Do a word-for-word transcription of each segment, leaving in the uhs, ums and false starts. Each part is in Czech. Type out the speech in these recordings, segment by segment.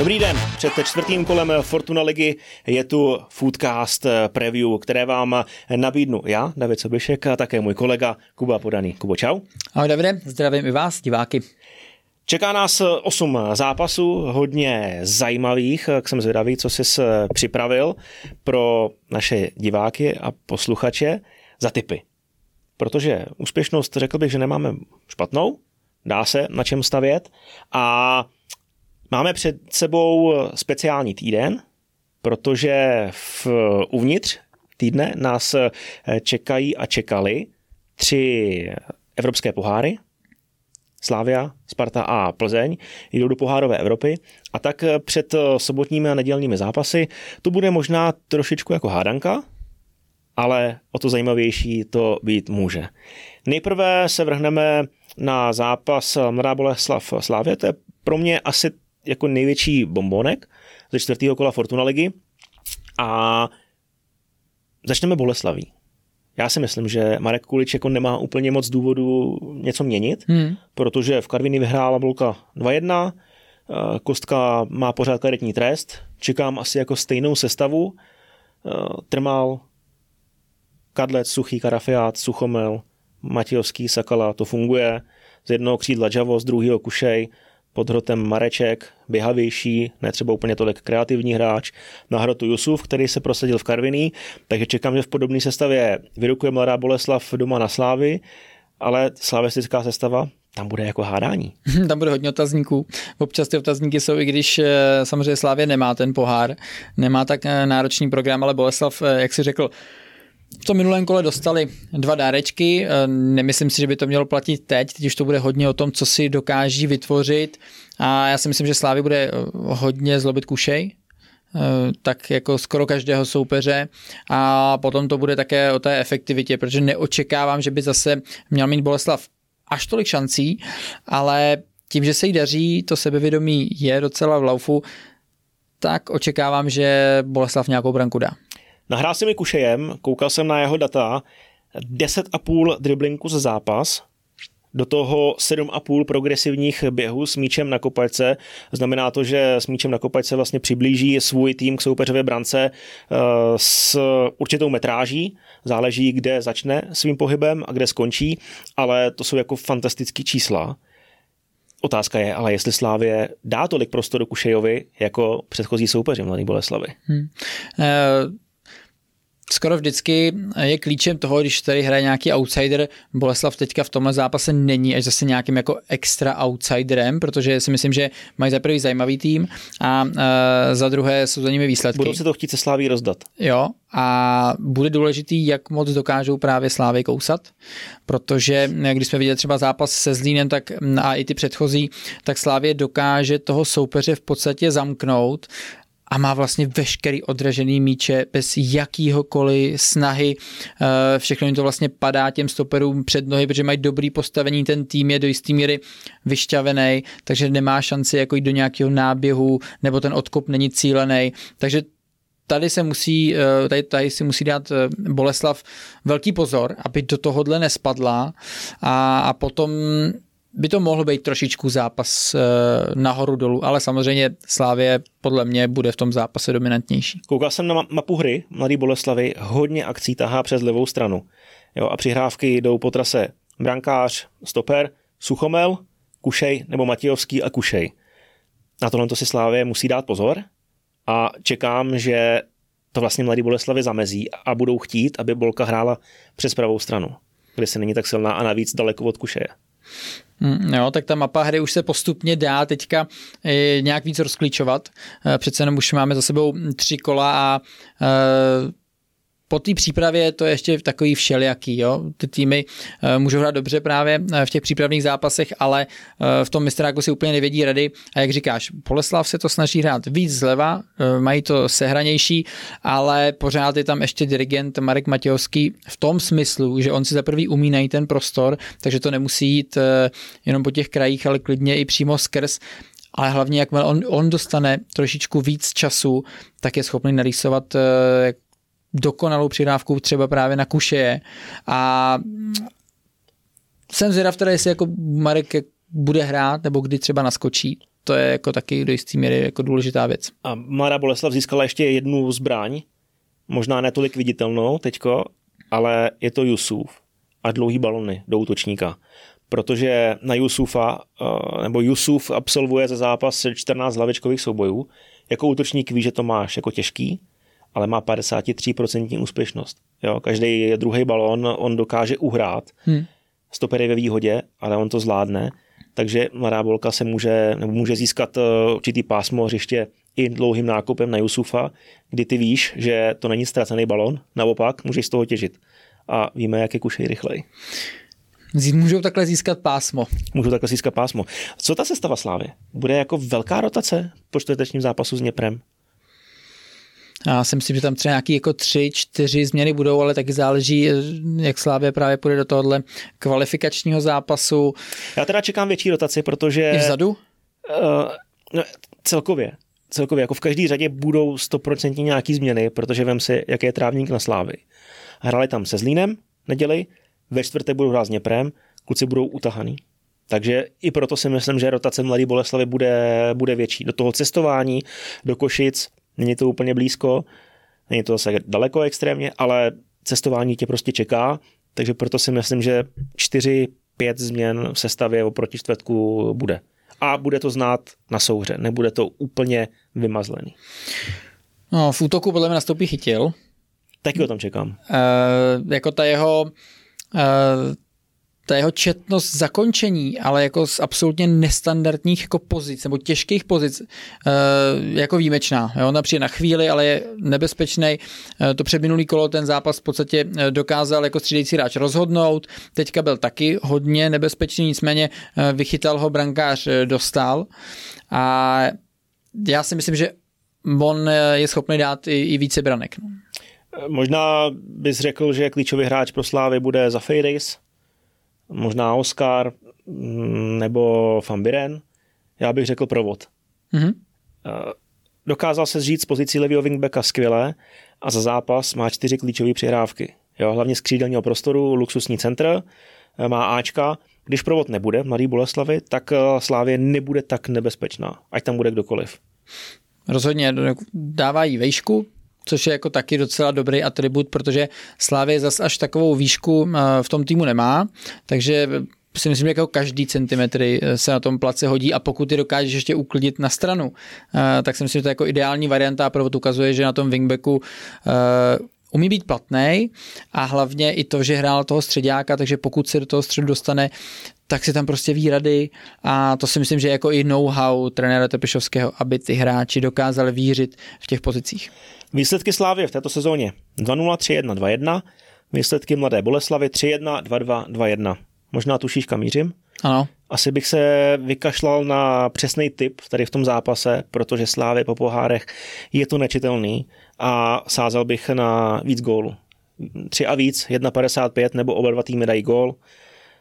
Dobrý den, před čtvrtým kolem Fortuna Ligy je tu Footcast Preview, které vám nabídnu já, David Sobišek, a také můj kolega Kuba Podaný. Kubo, čau. Ahoj Davide, zdravím i vás, diváky. Čeká nás osm zápasů, hodně zajímavých, tak jsem zvědavý, co jsi připravil pro naše diváky a posluchače za tipy. Protože úspěšnost, řekl bych, že nemáme špatnou, dá se na čem stavět a máme před sebou speciální týden, protože v, uvnitř týdne nás čekají a čekali tři evropské poháry. Slavia, Sparta a Plzeň jdou do pohárové Evropy a tak před sobotními a nedělními zápasy to bude možná trošičku jako hádanka, ale o to zajímavější to být může. Nejprve se vrhneme na zápas Mladá Boleslav Slavie, to je pro mě asi jako největší bombonek ze čtvrtého kola Fortuna ligy a začneme Boleslaví. Já si myslím, že Marek Kulič jako nemá úplně moc důvodu něco měnit, hmm. protože v Karvině vyhrála Bolka dva jedna, Kostka má pořád karetní trest, čekám asi jako stejnou sestavu, Trmal, Kadlec, Suchý, Karafiát, Suchomel, Matějovský, Sakala, to funguje, z jednoho křídla Džavo, z druhého Kušej, pod hrotem Mareček, běhavější, ne třeba úplně tolik kreativní hráč, na hrotu Jusuf, který se prosadil v Karviní, takže čekám, že v podobné sestavě vyrukuje Mladá Boleslav doma na Slávy, ale slavistická sestava, tam bude jako hádání. Tam bude hodně otazníků. Občas ty otazníky jsou, i když samozřejmě Slávě nemá ten pohár, nemá tak náročný program, ale Boleslav, jak si řekl, v tom minulém kole dostali dva dárečky, nemyslím si, že by to mělo platit teď, teď už to bude hodně o tom, co si dokáží vytvořit a já si myslím, že Slávy bude hodně zlobit Kušej, tak jako skoro každého soupeře a potom to bude také o té efektivitě, protože neočekávám, že by zase měl mít Boleslav až tolik šancí, ale tím, že se jí daří, to sebevědomí je docela v laufu, tak očekávám, že Boleslav nějakou branku dá. Nahrál jsem mi Kušejem, koukal jsem na jeho data, deset a půl driblinku za zápas, do toho sedm a půl progresivních běhů s míčem na kopačce. Znamená to, že s míčem na kopačce vlastně přiblíží svůj tým k soupeřově brance s určitou metráží. Záleží, kde začne svým pohybem a kde skončí, ale to jsou jako fantastické čísla. Otázka je, ale jestli Slávě dá tolik prostoru Kušejovi jako předchozí soupeři Mladé Boleslavy. Hmm. Uh... Skoro vždycky je klíčem toho, když tady hraje nějaký outsider. Boleslav teďka v tomhle zápase není až zase nějakým jako extra outsiderem, protože si myslím, že mají za prvý zajímavý tým a e, za druhé jsou za nimi výsledky. Budou se to chtít se Slaví rozdat. Jo, a bude důležitý, jak moc dokážou právě Slávy kousat, protože když jsme viděli třeba zápas se Zlínem tak, a i ty předchozí, tak Slávě dokáže toho soupeře v podstatě zamknout a má vlastně veškerý odražený míče bez jakýhokoliv snahy. Všechno jim to vlastně padá těm stoperům před nohy, protože mají dobrý postavení, ten tým je do jistý míry vyšťavený, takže nemá šanci jako jít do nějakého náběhu, nebo ten odkop není cílený. Takže tady se musí, tady, tady si musí dát Boleslav velký pozor, aby do tohohle nespadla a, a potom by to mohl být trošičku zápas nahoru dolů, ale samozřejmě Slavie podle mě bude v tom zápase dominantnější. Koukal jsem na mapu hry Mladé Boleslavy, hodně akcí tahá přes levou stranu. Jo, a přihrávky jdou po trase brankář, stoper, Suchomel, Kušej nebo Matějovský a Kušej. Na tohle to si Slavie musí dát pozor a čekám, že to vlastně Mladé Boleslavy zamezí a budou chtít, aby Bolka hrála přes pravou stranu, kde se není tak silná a navíc daleko od Kušeje. No, tak ta mapa hry už se postupně dá teďka nějak víc rozklíčovat. Přece jenom už máme za sebou tři kola a po té přípravě to je ještě takový všelijaký. Jo? Ty týmy můžou hrát dobře právě v těch přípravných zápasech, ale v tom mistráku si úplně nevědí rady. A jak říkáš, Boleslav se to snaží hrát víc zleva, mají to sehranější, ale pořád je tam ještě dirigent Marek Matějovský v tom smyslu, že on si za prvý umí najít ten prostor, takže to nemusí jít jenom po těch krajích, ale klidně i přímo skrz. Ale hlavně, jakmile on, on dostane trošičku víc času, tak je schopný narýsovat dokonalou přihrávku třeba právě na Kušeje a jsem zvědav teda, jestli jako Marek bude hrát nebo kdy třeba naskočí, to je jako taky do jistý míry jako důležitá věc. A Mladá Boleslav získala ještě jednu zbraň, možná netolik viditelnou teďko, ale je to Jusuf a dlouhý balony do útočníka. Protože na Jusufa, nebo Jusuf absolvuje za zápas čtrnáct hlavičkových soubojů. Jako útočník ví, že to máš jako těžký, ale má padesát tři procent úspěšnost. Jo, každý druhý balón on dokáže uhrát. Hmm. Stoper je ve výhodě, ale on to zvládne. Takže Mladá Bolka se může, nebo může získat určitý pásmo hřiště i dlouhým nákupem na Jusufa, kdy ty víš, že to není ztracený balón, naopak můžeš z toho těžit. A víme, jak je Kušej rychlej. Můžou takhle získat pásmo. Můžou takhle získat pásmo. Co ta sestava Slávy? Bude jako velká rotace po čtvrtečním zápasu s Dněprem? Já si myslím, že tam třeba nějaké jako tři, čtyři změny budou, ale taky záleží, jak Slavia právě půjde do tohohle kvalifikačního zápasu. Já teda čekám větší rotaci, protože... I vzadu? Uh, no, celkově. Celkově. Jako v každý řadě budou sto procent nějaký změny, protože vem si, jaký je trávník na Slávy. Hrali tam se Zlínem neděli, ve čtvrtek budou hrát s Dněprem, kluci budou utahaný. Takže i proto si myslím, že rotace Mladé Boleslavy bude, bude větší. Do toho cestování, do Košic, není to úplně blízko, není to zase daleko extrémně, ale cestování tě prostě čeká, takže proto si myslím, že čtyři, pět změn v sestavě oproti čtvrtku bude. A bude to znát na souhře, nebude to úplně vymazlený. No, v útoku podle mě nastoupí Chytil. Taky ho tam čekám. E, jako ta jeho... Uh, ta jeho četnost zakončení, ale jako z absolutně nestandardních jako pozic, nebo těžkých pozic, uh, jako výjimečná. Jo? Ona přijde na chvíli, ale je nebezpečnej. Uh, to před minulý kolo ten zápas v podstatě dokázal jako střídající hráč rozhodnout. Teďka byl taky hodně nebezpečný, nicméně uh, vychytal ho brankář, uh, dostal. A já si myslím, že on uh, je schopný dát i, i více branek. No. Možná bys řekl, že klíčový hráč pro Slávy bude Zafeiris, možná Oscar nebo Van Biren. Já bych řekl Provod. Mm-hmm. Dokázal se zžít z pozici levýho wingbacka skvěle a za zápas má čtyři klíčové přihrávky. Jo, hlavně z křídelního prostoru, luxusní centr, má Ačka. Když Provod nebude v Mladé Boleslavi, tak Slávě nebude tak nebezpečná, ať tam bude kdokoliv. Rozhodně dává jí vejšku, což je jako taky docela dobrý atribut, protože Slavie zas až takovou výšku v tom týmu nemá, takže si myslím, že jako každý centimetry se na tom place hodí a pokud je dokážeš ještě uklidit na stranu, tak si myslím, že to je jako ideální varianta a Provod ukazuje, že na tom wingbacku umí být platnej a hlavně i to, že hrál toho středáka, takže pokud se do toho středu dostane, tak si tam prostě ví rady a to si myslím, že je jako i know-how trenéra Tepišovského, aby ty hráči dokázali vířit v těch pozicích. Výsledky Slávy v této sezóně dva nula, tři jedna, dva jedna, výsledky Mladé Boleslavy tři jedna, dva dva, dva jedna. Možná tušíš, kam mířím? Ano. Asi bych se vykašlal na přesný tip tady v tom zápase, protože Slávy po pohárech je to nečitelný a sázal bych na víc gólu. tři a víc, jedna padesát pět nebo oba dva týmy dají gól.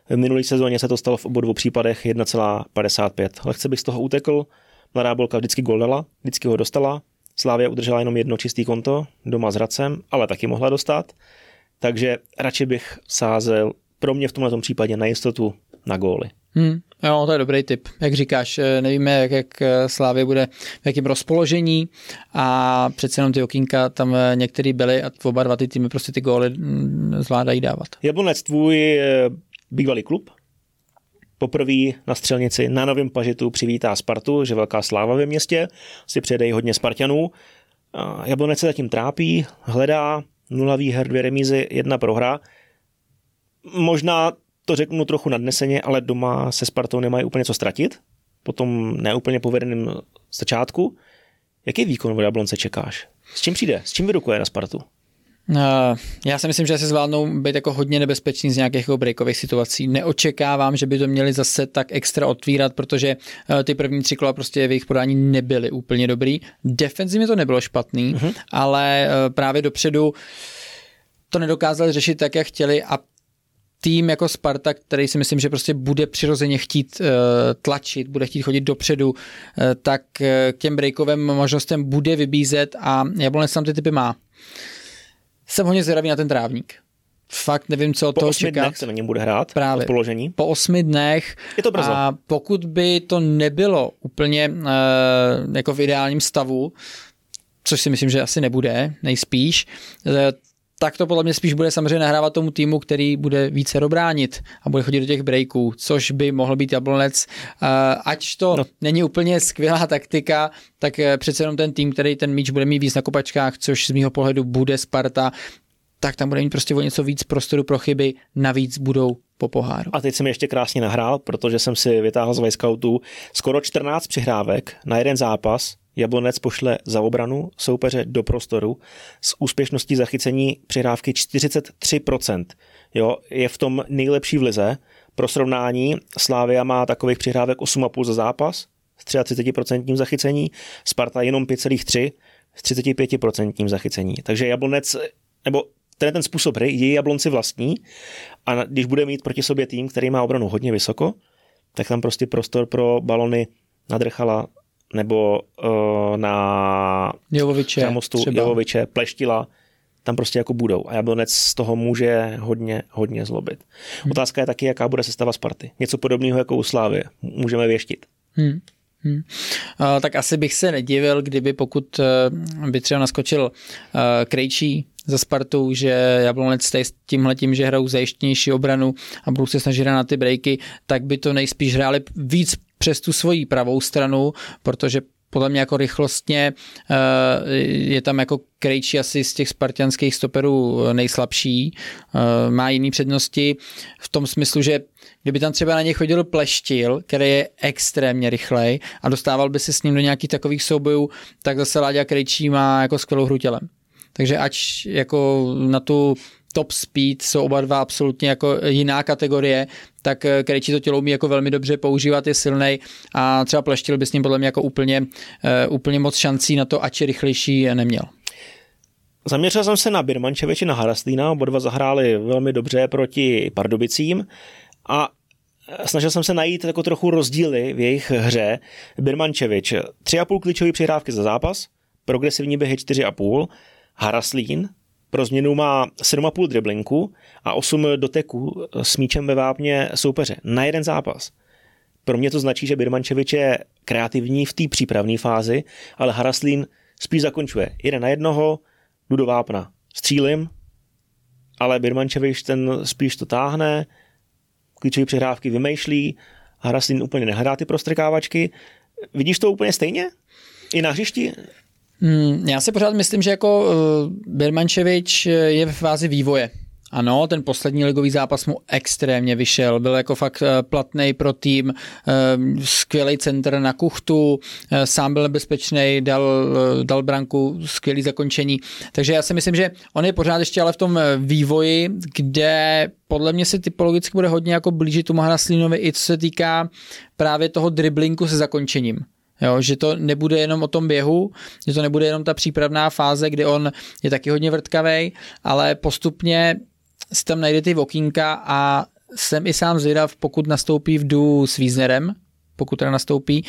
V minulý sezóně se to stalo v obou dvou případech jedna padesát pět. Lehce bych z toho utekl, Mladá Bolka vždycky gól dala, vždycky ho dostala. Slavia udržela jenom jedno čistý konto doma s Hradcem, ale taky mohla dostat. Takže radši bych sázel pro mě v tomto případě na jistotu na góly. Hmm, jo, to je dobrý tip. Jak říkáš, nevíme, jak, jak Slavia bude v jakém rozpoložení a přece jenom ty okýnka tam některý byly a oba dva ty týmy prostě ty góly zvládají dávat. Jablonec, tvůj bývalý klub, poprvé na střelnici na Novém Pažitu přivítá Spartu, že velká sláva ve městě, si předejí hodně Spartanů. Jablonec se zatím trápí, hledá nula výher, dvě remízy, jedna prohra. Možná to řeknu trochu nadneseně, ale doma se Spartou nemají úplně co ztratit, po tom neúplně povedeném začátku. Jaký výkon od Jablonce čekáš? S čím přijde? S čím vyrukuje na Spartu? Já si myslím, že se zvládnou být jako hodně nebezpeční z nějakých breakových situací. Neočekávám, že by to měli zase tak extra otvírat, protože ty první tři kola prostě v jejich podání nebyly úplně dobrý. Defenzivně to nebylo špatný, mm-hmm. ale právě dopředu to nedokázali řešit tak, jak chtěli a tým jako Sparta, který si myslím, že prostě bude přirozeně chtít tlačit, bude chtít chodit dopředu, tak k těm breakovým možnostem bude vybízet a Jablonec tam ty typy má. Jsem hodně zvědavý na ten trávník. fakt nevím, co od toho čekat. Po osmi dnech se na něm bude hrát. Právě. Položení. Po osmi dnech. Je to brzo. A pokud by to nebylo úplně uh, jako v ideálním stavu, což si myslím, že asi nebude, nejspíš, uh, tak to podle mě spíš bude samozřejmě nahrávat tomu týmu, který bude více dobránit a bude chodit do těch breaků, což by mohl být Jablonec. Ač to no. není úplně skvělá taktika, tak přece jenom ten tým, který ten míč bude mít víc na kopačkách, což z mýho pohledu bude Sparta, tak tam bude mít prostě o něco víc prostoru pro chyby, navíc budou po poháru. A teď jsem ještě krásně nahrál, protože jsem si vytáhl z Vyscoutu skoro čtrnáct přihrávek na jeden zápas. Jablonec pošle za obranu soupeře do prostoru s úspěšností zachycení přihrávky čtyřicet tři procent. Jo, je v tom nejlepší v lize. Pro srovnání, Slavia má takových přihrávek osm celá pět za zápas s třicet tři procent zachycení, Sparta jenom pět celá tři s třicet pět procent zachycení. Takže Jablonec, nebo ten ten způsob hry je Jablonci vlastní, a když bude mít proti sobě tým, který má obranu hodně vysoko, tak tam prostě prostor pro balony nadrchala nebo uh, na Jovoviče, na mostu Jovoviče, Pleštila, tam prostě jako budou. A Jablonec z toho může hodně, hodně zlobit. Hmm. Otázka je taky, jaká bude sestava Sparty. Něco podobného jako u Slávie. Můžeme věštit. Hmm. Hmm. Uh, tak asi bych se nedivil, kdyby pokud uh, by třeba naskočil uh, Krejčí za Spartu, že Jablonec s tímhletím, že hrajou zajištěnější obranu a budou se snažit na ty breaky, tak by to nejspíš hráli víc přes tu svoji pravou stranu, protože podle mě jako rychlostně je tam jako Krejčí asi z těch spartianských stoperů nejslabší, má jiné přednosti v tom smyslu, že kdyby tam třeba na něj chodil Pleštil, který je extrémně rychlej a dostával by se s ním do nějakých takových soubojů, tak zase Láďa Krejčí má jako skvělou hru tělem. Takže ač jako na tu top speed jsou oba dva absolutně jako jiná kategorie, tak Krejčí to tělo umí jako velmi dobře používat, je silnej a třeba Pleštil by s ním podle mě jako úplně, úplně moc šancí na to, ač je rychlejší, neměl. Zaměřil jsem se na Birmančeviče, na Haraslína, oba dva zahráli velmi dobře proti Pardubicím a snažil jsem se najít jako trochu rozdíly v jejich hře. Birmančevič, tři celá pět klíčové přihrávky za zápas, progresivní běhy čtyři celá pět, Haraslín pro změnu má sedm celá pět driblinku a osm doteků s míčem ve vápně soupeře na jeden zápas. Pro mě to značí, že Birmančevič je kreativní v té přípravné fázi, ale Haraslín spíš zakončuje. Jede na jednoho, jdu do vápna, střílim, ale Birmančevič ten spíš to táhne, klíčové přihrávky vymýšlí, Haraslín úplně nehrá ty prostrkávačky. Vidíš to úplně stejně? I na hřišti? Já si pořád myslím, že jako Birmančevič je ve fázi vývoje. Ano, ten poslední ligový zápas mu extrémně vyšel. Byl jako fakt platnej pro tým, skvělej centr na kuchtu, sám byl nebezpečnej, dal, dal branku, skvělý zakončení. Takže já si myslím, že on je pořád ještě ale v tom vývoji, kde podle mě se typologicky bude hodně jako blížit tomu Haraslínovi, i co se týká právě toho driblinku se zakončením. Jo, že to nebude jenom o tom běhu, že to nebude jenom ta přípravná fáze, kdy on je taky hodně vrtkavej, ale postupně si tam najde ty okýnka a jsem i sám zvědav, pokud nastoupí v duo s Wiesnerem, pokud teda nastoupí,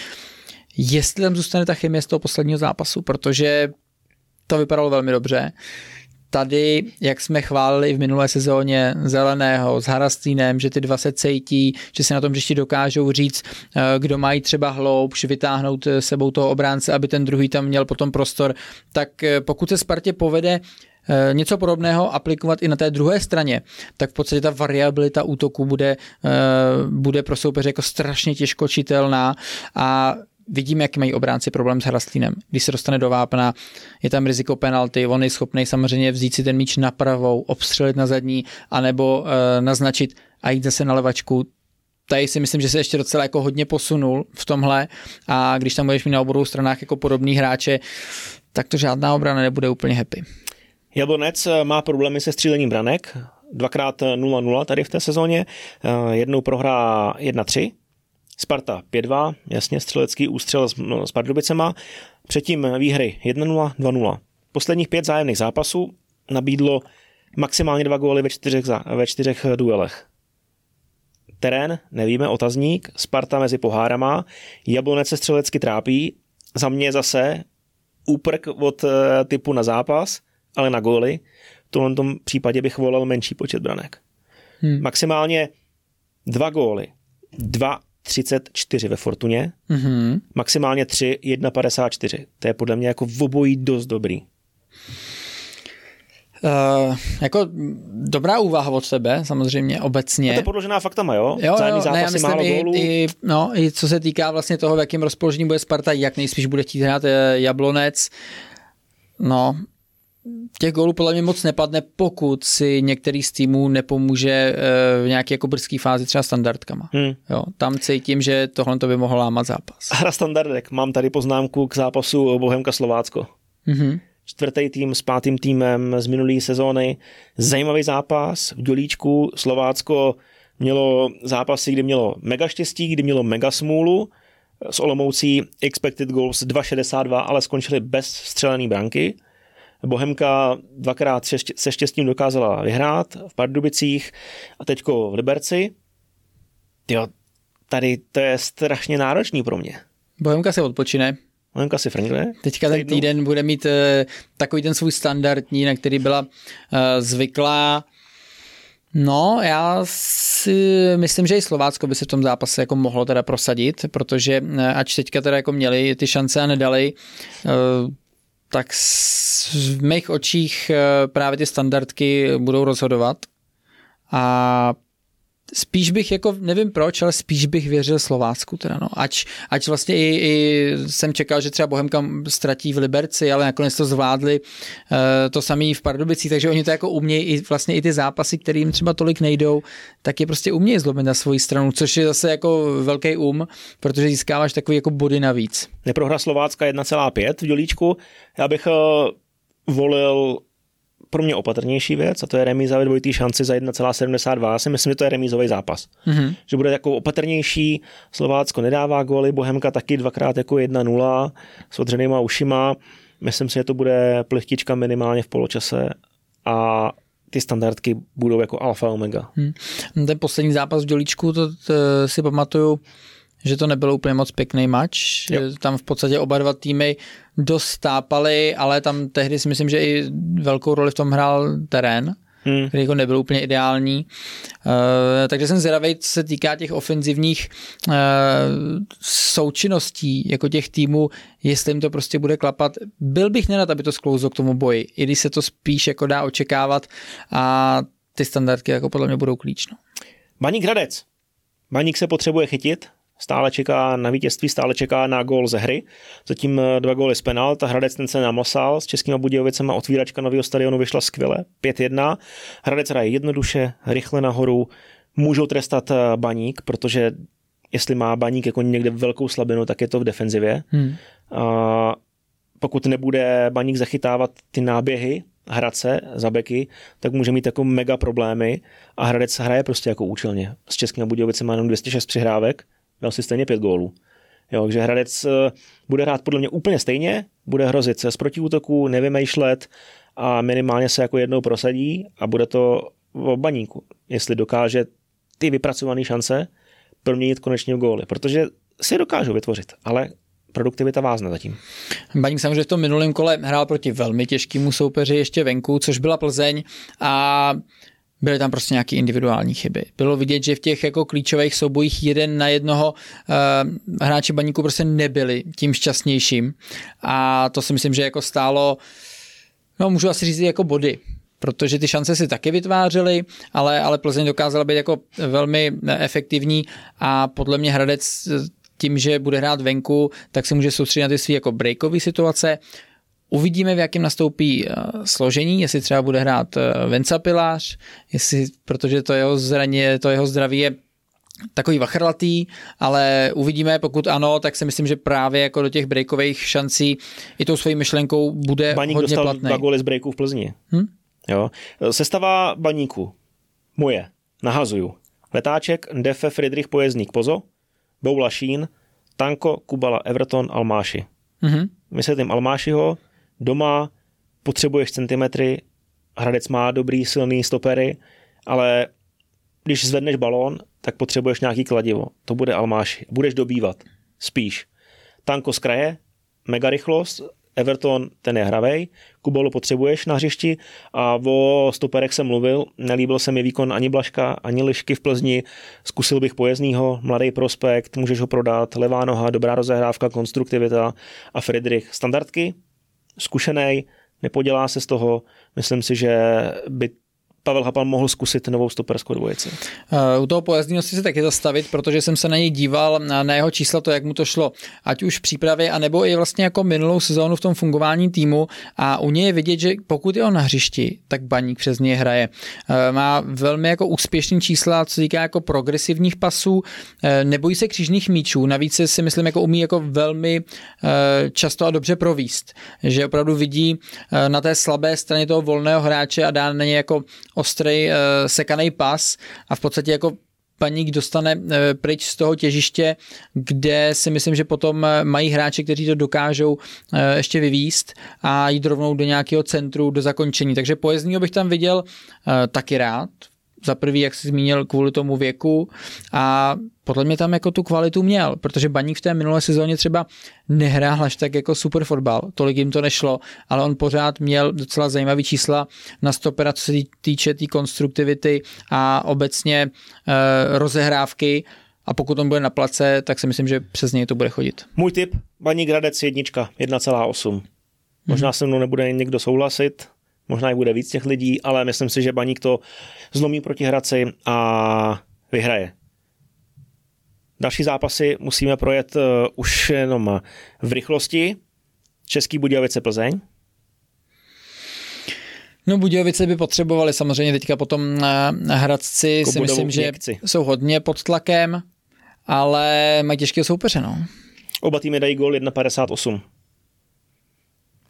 jestli tam zůstane ta chemie z toho posledního zápasu, protože to vypadalo velmi dobře. Tady, jak jsme chválili v minulé sezóně Zeleného s Haraslínem, že ty dva se cejtí, že se na tom hřišti dokážou říct, kdo mají třeba hloubš, vytáhnout sebou toho obránce, aby ten druhý tam měl potom prostor, tak pokud se Spartě povede něco podobného aplikovat i na té druhé straně, tak v podstatě ta variabilita útoku bude, bude pro soupeře jako strašně těžko čitelná a vidíme, jak mají obránci problém s Haraslínem. Když se dostane do vápna, je tam riziko penalty, on je schopný samozřejmě vzít si ten míč na pravou, obstřelit na zadní, anebo e, naznačit a jít zase na levačku. Tady si myslím, že se ještě docela jako hodně posunul v tomhle a když tam budeš mít na obou stranách jako podobný hráče, tak to žádná obrana nebude úplně happy. Jablonec má problémy se střílením branek, dvakrát nula nula tady v té sezóně, jednou prohrá jedna tři, Sparta pět dva, jasně, střelecký ústřel s, s Pardubicema, předtím výhry jedna nula, dva nula. Posledních pět zájemných zápasů nabídlo maximálně dva góly ve čtyřech, ve čtyřech duelech. Terén, nevíme, otazník, Sparta mezi pohárama, Jablonec se střelecky trápí, za mě zase úprk od typu na zápas, ale na góly, tomhle tom případě bych volil menší počet branek. Hmm. Maximálně dva góly. dva třicet čtyři ve Fortuně, mm-hmm. maximálně tři jedna padesát čtyři. To je podle mě jako v obojí dost dobrý. Uh, jako dobrá úvaha od tebe, samozřejmě obecně. A to je podložená faktama, jo? Jo, jo, ne, já myslím i, i, no, i co se týká vlastně toho, v jakém rozpoložení bude Sparta, jak nejspíš bude chtít hrát Jablonec. No, těch gólů podle mě moc nepadne, pokud si některý z týmů nepomůže v nějaké jako brzké fázi třeba standardkama. Hmm. Jo, tam cítím, že tohle to by mohlo lámat zápas. Hra standardek. Mám tady poznámku k zápasu Bohemka Slovácko. Mm-hmm. Čtvrtý tým s pátým týmem z minulé sezóny. Zajímavý zápas v Dělíčku. Slovácko mělo zápasy, kdy mělo mega štěstí, kdy mělo mega smůlu. S Olomoucí expected goals dva šedesát dva, ale skončili bez střelené branky. Bohemka dvakrát se štěstím dokázala vyhrát v Pardubicích a teďko v Liberci. Jo, tady to je strašně náročný pro mě. Bohemka se odpočine. Bohemka si frňkne. Teďka ten týden bude mít uh, takový ten svůj standardní, na který byla uh, zvyklá. No, já si myslím, že i Slovácko by se v tom zápase jako mohlo teda prosadit, protože uh, ač teďka teda jako měli ty šance a nedali, uh, tak v mých očích právě ty standardky budou rozhodovat a spíš bych, jako nevím proč, ale spíš bych věřil Slovácku teda, no. Ač, ač vlastně i, i jsem čekal, že třeba Bohemka ztratí v Liberci, ale nakonec to zvládli to samý v Pardubicích, takže oni to jako umějí i vlastně i ty zápasy, které jim třeba tolik nejdou, tak je prostě umějí zlomit na svoji stranu, což je zase jako velký um, protože získáváš takový jako body navíc. Neprohra Slovácka jedna celá pět v Dělíčku, já bych volil pro mě opatrnější věc, a to je remíza ve dvojitý šanci za jedna celá sedmdesát dva. Já si myslím, že to je remízový zápas. Mm-hmm. Že bude jako opatrnější, Slovácko nedává góly, Bohemka taky dvakrát jako jedna nula s odřenýma ušima. Myslím si, že to bude plechtička minimálně v poločase a ty standardky budou jako alfa omega. Mm. Ten poslední zápas v Dělíčku, to, to si pamatuju, že to nebylo úplně moc pěkný mač. Tam v podstatě oba dva týmy dost tápaly, ale tam tehdy si myslím, že i velkou roli v tom hrál terén, hmm. který jako nebyl úplně ideální. Uh, takže jsem zvědavej, co se týká těch ofenzivních uh, součinností jako těch týmů, jestli jim to prostě bude klapat. Byl bych nerad, aby to sklouzlo k tomu boji, i když se to spíš jako dá očekávat a ty standardky jako podle mě budou klíčné. Baník Hradec. Baník se potřebuje chytit. Stále čeká na vítězství, stále čeká na gól ze hry. Zatím dva góly z penalt. Hradec ten se namosal s Českýma Budějovicema. Otvíračka nového stadionu vyšla skvěle. pět jedna. Hradec hraje jednoduše, rychle nahoru. Můžou trestat Baník, protože jestli má Baník jako někde velkou slabinu, tak je to v defenzivě. Hmm. A pokud nebude Baník zachytávat ty náběhy Hradce za beky, tak může mít jako mega problémy. A Hradec hraje prostě jako účelně. S Českýma Budějovicema jenom dvě stě šest přihrávek. Měl si stejně pět gólů. Jo, takže Hradec bude hrát podle mě úplně stejně, bude hrozit se z protiútoku, nevymýšlet a minimálně se jako jednou prosadí a bude to v Baníku, jestli dokáže ty vypracované šance proměnit konečně v góly, protože si dokážou vytvořit, ale produktivita vázne zatím. Baník samozřejmě v tom minulém kole hrál proti velmi těžkému soupeři ještě venku, což byla Plzeň a byly tam prostě nějaké individuální chyby. Bylo vidět, že v těch jako klíčových soubojích jeden na jednoho uh, hráči Baníku prostě nebyli tím šťastnějším. A to si myslím, že jako stálo, no můžu asi říct jako body, protože ty šance si taky vytvářely, ale, ale Plzeň dokázala být jako velmi efektivní a podle mě Hradec tím, že bude hrát venku, tak se může soustředit na ty svý jako breakové situace. Uvidíme, v jakém nastoupí složení, jestli třeba bude hrát Venca Pilář, jestli, protože to jeho, zraně, to jeho zdraví je takový vachrlatý, ale uvidíme, pokud ano, tak si myslím, že právě jako do těch breakových šancí i tou svojí myšlenkou bude Baník hodně platný. Baník dostal dva góly z breaků v Plzni. Hm? Jo. Sestava Baníku. Moje. Nahazuju. Letáček, Defe, Friedrich, Pojezdník, Pozo, Boulašín, Tanko, Kubala, Everton, Almáši. Mhm. Myslím Almášiho. Doma potřebuješ centimetry, Hradec má dobrý, silný stopery, ale když zvedneš balón, tak potřebuješ nějaký kladivo. To bude Almáši. Budeš dobývat. Spíš. Tanko z kraje, mega rychlost, Everton, ten je hravej, Kubolu potřebuješ na hřišti a o stoperech jsem mluvil, nelíbil se mi výkon ani Blažka, ani Lišky v Plzni, zkusil bych Pojezdního, mladý prospekt, můžeš ho prodat, levá noha, dobrá rozehrávka, konstruktivita a Friedrich standardky, zkušenej, nepodělá se z toho, myslím si, že by Pavel Hapal mohl zkusit novou stoperskou dvojici. U toho Pojezdního si se taky zastavit, protože jsem se na něj díval, na jeho čísla, to, jak mu to šlo, ať už v přípravě, anebo i vlastně jako minulou sezónu v tom fungování týmu, a u něj je vidět, že pokud je on na hřišti, tak Baník přes něj hraje. Má velmi jako úspěšný čísla, co říká jako progresivních pasů, nebojí se křížných míčů, navíc si myslím, jako umí jako velmi často a dobře províst, že opravdu vidí na té slabé straně toho volného hráče a dá na něj jako ostrej sekanej pas a v podstatě jako Baník dostane pryč z toho těžiště, kde si myslím, že potom mají hráči, kteří to dokážou ještě vyvíst a jít rovnou do nějakého centru, do zakončení. Takže Pojezdního bych tam viděl taky rád. Za prvý, jak jsi zmínil, kvůli tomu věku, a podle mě tam jako tu kvalitu měl, protože Baník v té minulé sezóně třeba nehrál až tak jako super fotbal, tolik jim to nešlo, ale on pořád měl docela zajímavý čísla na stopera, co se týče té tý konstruktivity a obecně e, rozehrávky, a pokud on bude na place, tak si myslím, že přes něj to bude chodit. Můj tip, Baník Hradec jednička, jedna celá osm. Možná hmm. se mnou nebude někdo souhlasit, možná i bude víc těch lidí, ale myslím si, že Baník to zlomí proti Hradci a vyhraje. Další zápasy musíme projet uh, už jenom v rychlosti. Český Budějovice Plzeň. No, Budějovice by potřebovali samozřejmě teďka potom Hradci, si myslím, že jsou hodně pod tlakem, ale mají těžkého soupeře. No. Oba týmy dají gól jedna padesát osm.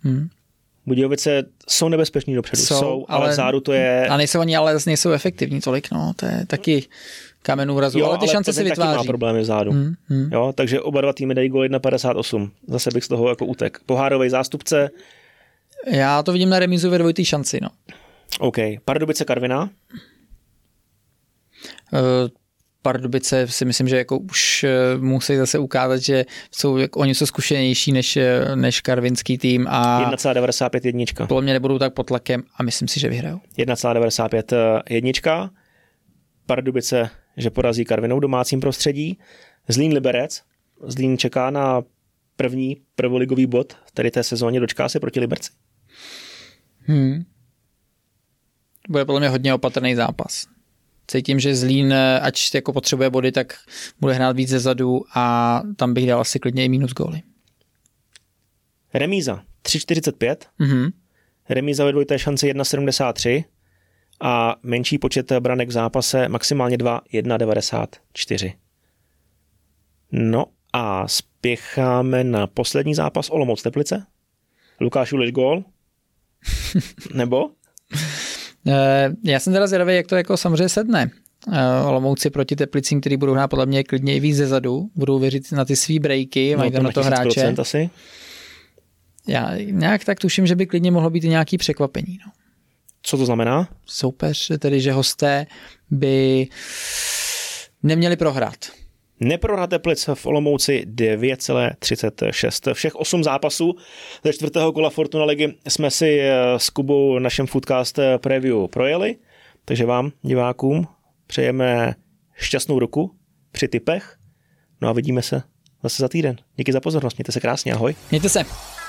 Hmm. Budějovice jsou nebezpeční dopředu, jsou, jsou ale, ale vzadu to je... A nejsou oni, ale zase nejsou efektivní tolik, no, to je taky kamen úrazu, jo, ale ty ale šance se vytváří. Jo, ale taky má problémy vzadu, hmm, hmm. jo, takže oba dva týmy dají gól jedna padesát osm, zase bych z toho jako utek. Pohárovej zástupce. Já to vidím na remízu ve dvojitý šanci, no. OK, Pardubice Karvina? Uh, Pardubice si myslím, že jako už musí zase ukázat, že jsou, oni jsou zkušenější než, než karvinský tým a jedna celá devadesát pět jednička. Podle mě nebudou tak pod tlakem a myslím si, že vyhrajou. jedna celá devadesát pět jednička. Pardubice, že porazí Karvinou v domácím prostředí. Zlín Liberec. Zlín čeká na první prvoligový bod tady té sezóně. Dočká se proti Liberci? Hmm. Bude podle mě hodně opatrný zápas. Cítím, že Zlín, ač jako potřebuje body, tak bude hrát víc zezadu a tam bych dal asi klidně i minus góly. Remíza tři čtyřicet pět, mm-hmm. remíza ve dvojité šanci jedna sedmdesát tři a menší počet branek v zápase maximálně dva, jedna devadesát čtyři. No a spěcháme na poslední zápas Olomouc Teplice. Lukáš Uliš gól? Nebo? Já jsem teda zvědavý, jak to jako samozřejmě sedne. Olomouci proti Teplicím, který budou hrát podle mě klidně i víc zezadu, budou věřit na ty svý breaky, no, mají tam na to hráče. Asi. Já nějak tak tuším, že by klidně mohlo být i nějaké překvapení. No. Co to znamená? Soupeř, tedy že hosté by neměli prohrát. Neprohra Teplic v Olomouci devět celá třicet šest. Všech osm zápasů ze čtvrtého kola Fortuna Ligy jsme si s Kubou v našem Footcast Preview projeli, takže vám, divákům, přejeme šťastnou ruku při tipech, no a vidíme se zase za týden. Díky za pozornost, mějte se krásně, ahoj. Mějte se.